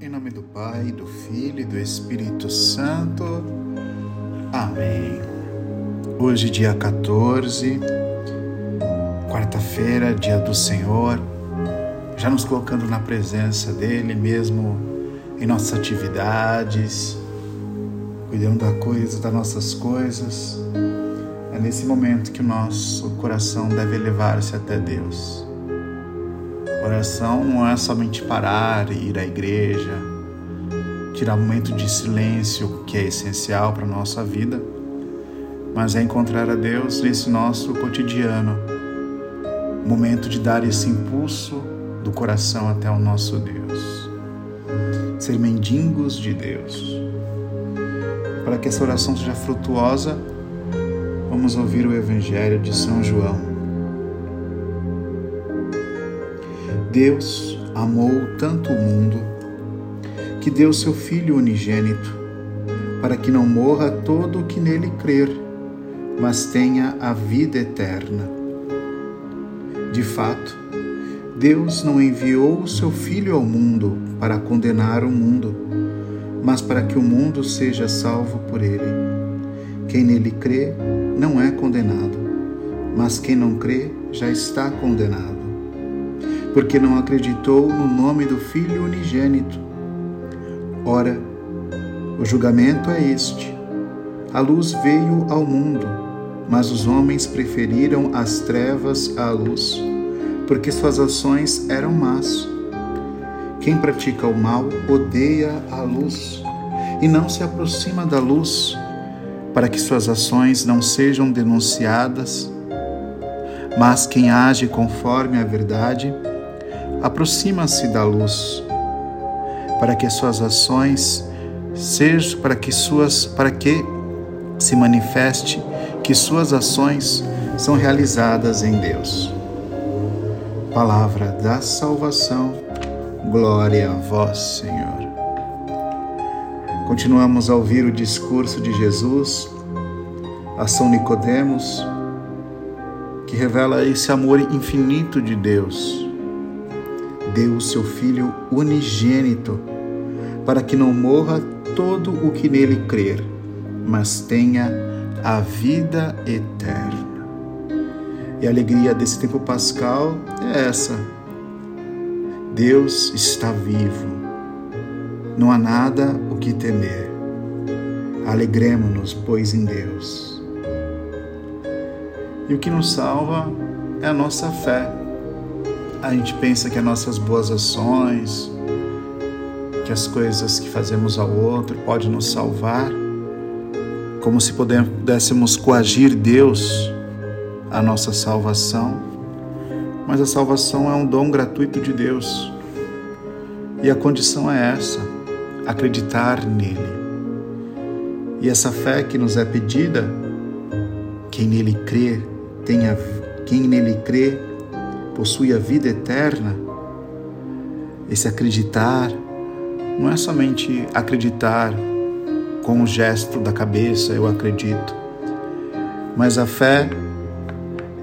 Em nome do Pai, do Filho e do Espírito Santo. Amém. Hoje, dia 14, quarta-feira, dia do Senhor, já nos colocando na presença dele, mesmo em nossas atividades, cuidando das nossas coisas. É nesse momento que o nosso coração deve elevar-se até Deus. Oração não é somente parar e ir à igreja, tirar um momento de silêncio que é essencial para a nossa vida, mas é encontrar a Deus nesse nosso cotidiano, o momento de dar esse impulso do coração até o nosso Deus, ser mendigos de Deus. Para que essa oração seja frutuosa, vamos ouvir o Evangelho de São João. Deus amou tanto o mundo, que deu seu Filho unigênito, para que não morra todo o que nele crer, mas tenha a vida eterna. De fato, Deus não enviou o seu Filho ao mundo para condenar o mundo, mas para que o mundo seja salvo por ele. Quem nele crê não é condenado, mas quem não crê já está condenado, porque não acreditou no nome do Filho unigênito. Ora, o julgamento é este: a luz veio ao mundo, mas os homens preferiram as trevas à luz, porque suas ações eram más. Quem pratica o mal odeia a luz e não se aproxima da luz, para que suas ações não sejam denunciadas. Mas quem age conforme a verdade aproxima-se da luz, para que se manifeste que suas ações são realizadas em Deus. Palavra da salvação. Glória a vós, Senhor. Continuamos a ouvir o discurso de Jesus a São Nicodemos, que revela esse amor infinito de Deus. Deu o seu Filho unigênito, para que não morra todo o que nele crer, mas tenha a vida eterna. E a alegria desse tempo pascal é essa: Deus está vivo, não há nada o que temer. Alegremo-nos, pois, em Deus. E o que nos salva é a nossa fé. A gente pensa que as nossas boas ações, que as coisas que fazemos ao outro podem nos salvar, como se pudéssemos coagir Deus à nossa salvação. Mas a salvação é um dom gratuito de Deus. E a condição é essa: acreditar nele. E essa fé que nos é pedida, quem nele crê, possui a vida eterna. Esse acreditar não é somente acreditar com o gesto da cabeça, eu acredito, mas a fé,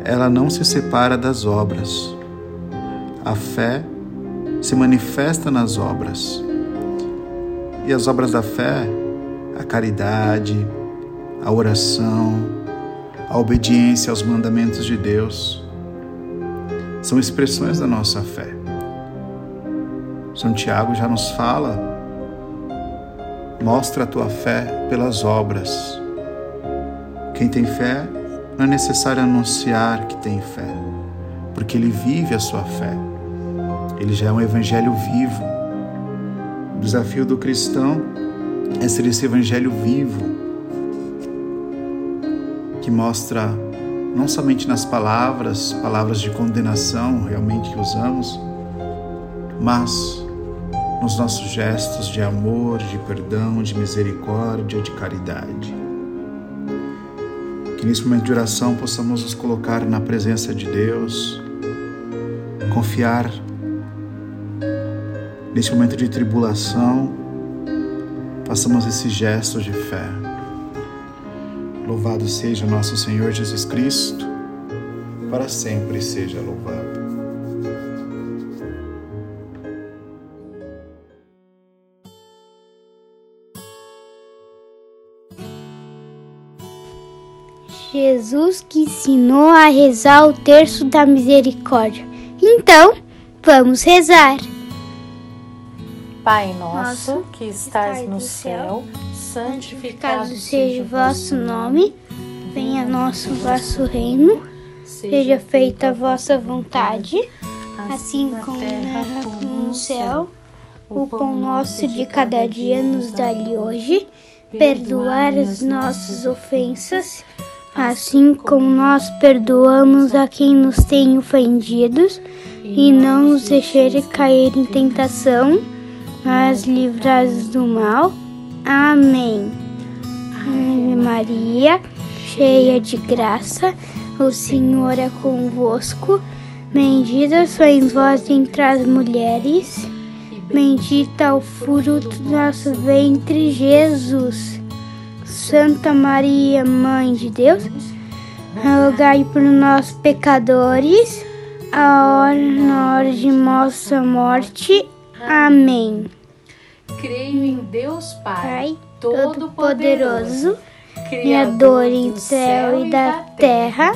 ela não se separa das obras. A fé se manifesta nas obras. E as obras da fé, a caridade, a oração, a obediência aos mandamentos de Deus, são expressões da nossa fé. São Tiago já nos fala: mostra a tua fé pelas obras. Quem tem fé, não é necessário anunciar que tem fé, porque ele vive a sua fé. Ele já é um evangelho vivo. O desafio do cristão é ser esse evangelho vivo, que mostra não somente nas palavras de condenação realmente que usamos, mas nos nossos gestos de amor, de perdão, de misericórdia, de caridade. Que nesse momento de oração possamos nos colocar na presença de Deus, confiar nesse momento de tribulação, façamos esses gestos de fé. Louvado seja nosso Senhor Jesus Cristo, para sempre seja louvado. Jesus que ensinou a rezar o terço da misericórdia. Então, vamos rezar. Pai nosso, que estás no céu, santificado seja o vosso nome, venha a nós o vosso reino, seja feita a vossa vontade, assim como na terra como no céu. O pão nosso de cada dia nos dai hoje, perdoai as nossas ofensas, assim como nós perdoamos a quem nos tem ofendidos, e não nos deixeis cair em tentação, mas livrai-nos do mal. Amém. Ave Maria, cheia de graça, o Senhor é convosco. Bendita sois vós entre as mulheres, bendita o fruto do nosso ventre, Jesus. Santa Maria, Mãe de Deus, rogai por nós, pecadores, na hora de nossa morte. Amém. Creio em Deus Pai Todo-Poderoso, Criador do céu e da terra,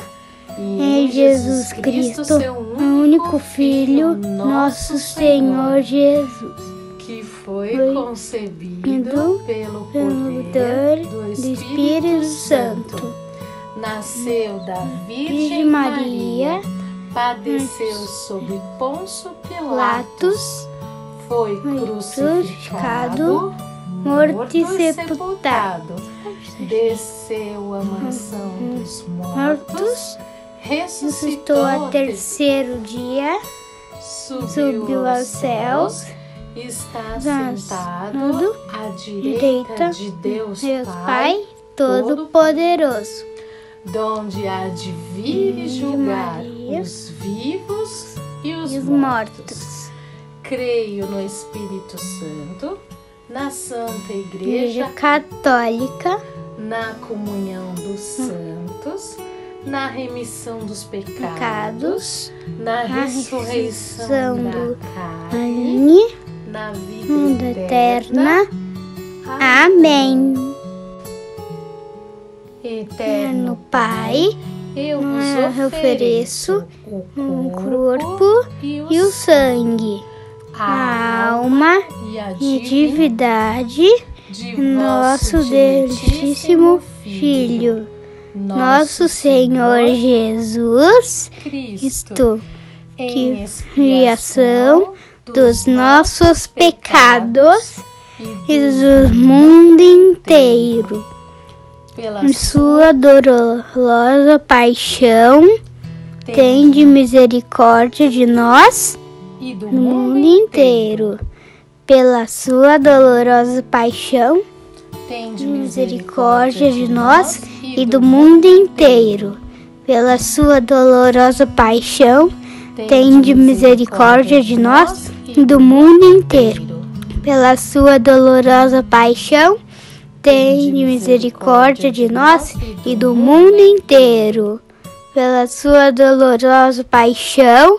e em Jesus Cristo, seu único Filho, nosso Senhor Jesus, que foi concebido pelo poder do Espírito Santo, nasceu da Virgem Maria, padeceu sob Pôncio Pilatos, foi crucificado, morto e sepultado, desceu à mansão dos mortos, ressuscitou ao terceiro dia, subiu aos céus, está sentado à direita de Deus Pai Todo-Poderoso, donde há de vir e julgar os vivos e os mortos. Creio no Espírito Santo, na Santa Igreja Católica, na comunhão dos santos, na remissão dos pecados, na ressurreição da carne, na vida eterna. Amém. Eterno Pai, eu vos ofereço o corpo e o sangue, a alma e divindade de nosso Santíssimo Filho, nosso Senhor Jesus Cristo, em expiação dos nossos pecados e do mundo inteiro. Pela sua dolorosa paixão, tende misericórdia de nós e do mundo inteiro. Pela sua dolorosa paixão, tende misericórdia de nós e do mundo inteiro. Pela sua dolorosa paixão, tende misericórdia de nós e do mundo inteiro. Pela sua dolorosa paixão, tende misericórdia de nós e do mundo inteiro. Pela sua dolorosa paixão,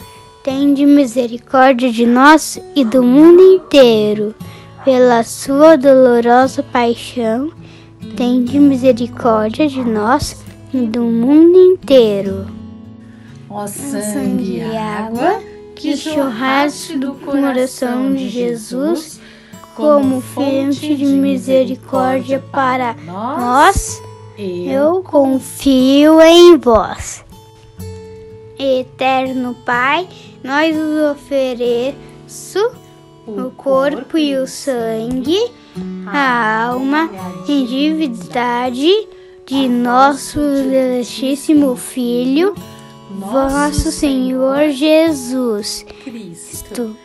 tende misericórdia de nós e do mundo inteiro. Pela sua dolorosa paixão, tende misericórdia de nós e do mundo inteiro. Ó sangue e água, que jorraste do coração de Jesus, como fonte de misericórdia para nós, eu confio em vós. Eterno Pai, nós vos ofereço o corpo e o sangue, a alma e divindade de nosso Santíssimo Filho, vosso Senhor Jesus Cristo,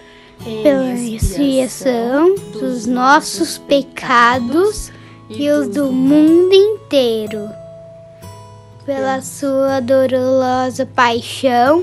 pela expiação dos nossos pecados e os do mundo inteiro. pela sua dolorosa paixão,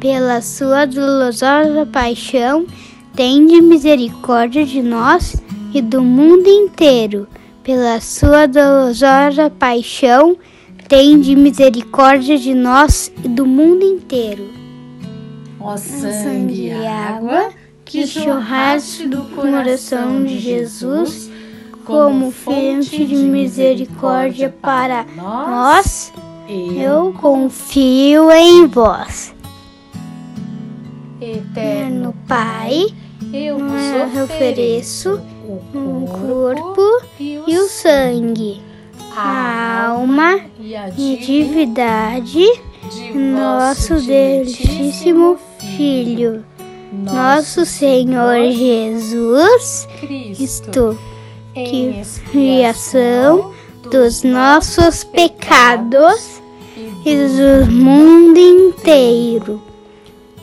Pela sua dolorosa paixão, tende misericórdia de nós e do mundo inteiro. Pela sua dolorosa paixão, tende misericórdia de nós e do mundo inteiro. Ó sangue e água, que jorraste do coração de Jesus, como fonte de misericórdia para nós, eu confio em vós. Eterno Pai, eu vos ofereço o corpo e o sangue, a alma e a divindade de nosso Diletíssimo Filho, nosso Senhor Jesus Cristo, que expiação dos nossos pecados e do mundo inteiro.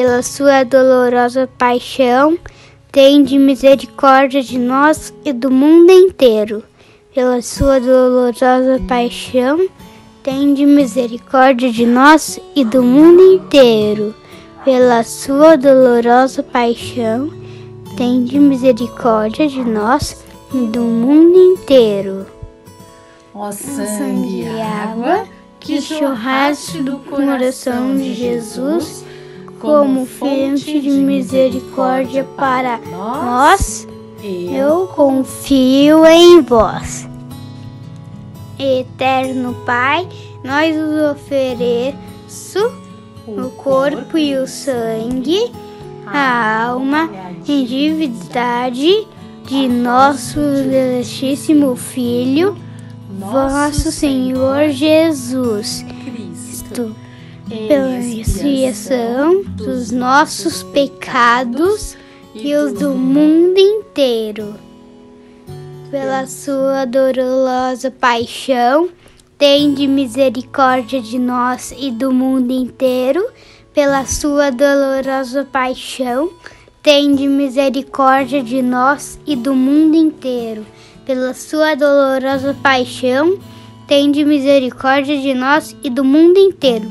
Pela sua dolorosa paixão, tende misericórdia de nós e do mundo inteiro. Pela sua dolorosa paixão, tende misericórdia de nós e do mundo inteiro. Pela sua dolorosa paixão, tende misericórdia de nós e do mundo inteiro. Ó sangue e água, que jorraste do coração de Jesus, como fonte de misericórdia para nós, eu confio em vós. Eterno Pai, nós vos ofereço o corpo e o sangue, a alma e divindade de nosso Diletíssimo Filho, vosso Senhor Jesus Cristo, pela expiação dos nossos pecados e os do mundo inteiro. Pela sua dolorosa paixão, tende misericórdia de nós e do mundo inteiro. Pela sua dolorosa paixão, tende misericórdia de nós e do mundo inteiro. Pela sua dolorosa paixão, tende misericórdia de nós e do mundo inteiro.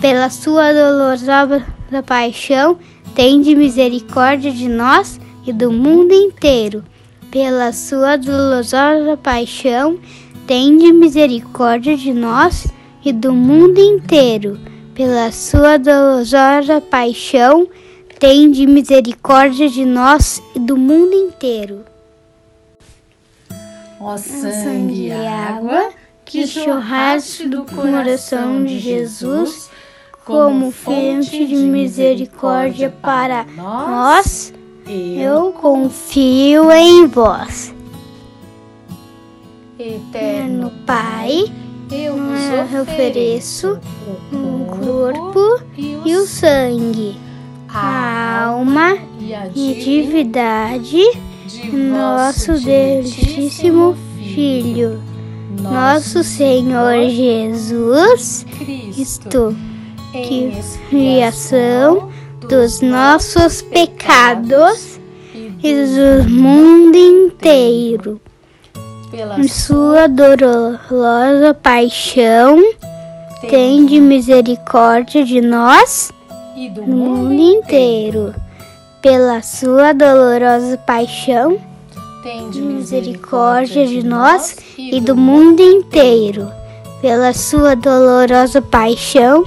Pela sua dolorosa paixão, tende misericórdia de nós e do mundo inteiro. pela sua dolorosa paixão, tende misericórdia de nós e do mundo inteiro. Pela sua dolorosa paixão, tende misericórdia de nós e do mundo inteiro. Ó sangue e água, que jorraste do coração de Jesus, como fonte de misericórdia para nós, eu confio em vós. Eterno Pai, eu vos ofereço o corpo e o sangue, a alma e a divindade de nosso Diletíssimo Filho, nosso Senhor Jesus Cristo, em expiação dos nossos pecados e do mundo inteiro. Pela sua dolorosa paixão, tende misericórdia de nós e do mundo inteiro. Pela sua dolorosa paixão, tende misericórdia de nós e do mundo inteiro. Pela sua dolorosa paixão,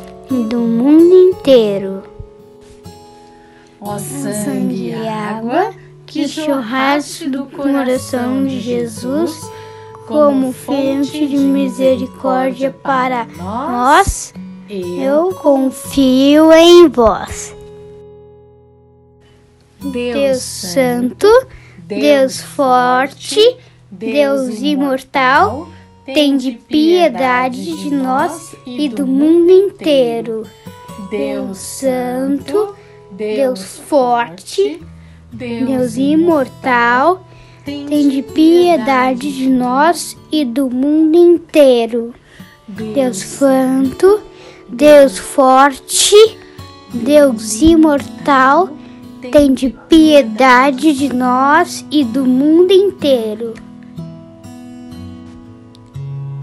do mundo inteiro. Ó sangue e água, que jorraste do coração de Jesus, como fonte de misericórdia para nós, eu confio em vós. Deus Santo, Deus Forte, Deus Imortal, tende piedade de nós e do mundo inteiro. Deus Santo, Deus Forte, Deus Imortal, tende piedade de nós e do mundo inteiro. Deus Santo, Deus Forte, Deus Imortal, tende piedade de nós e do mundo inteiro.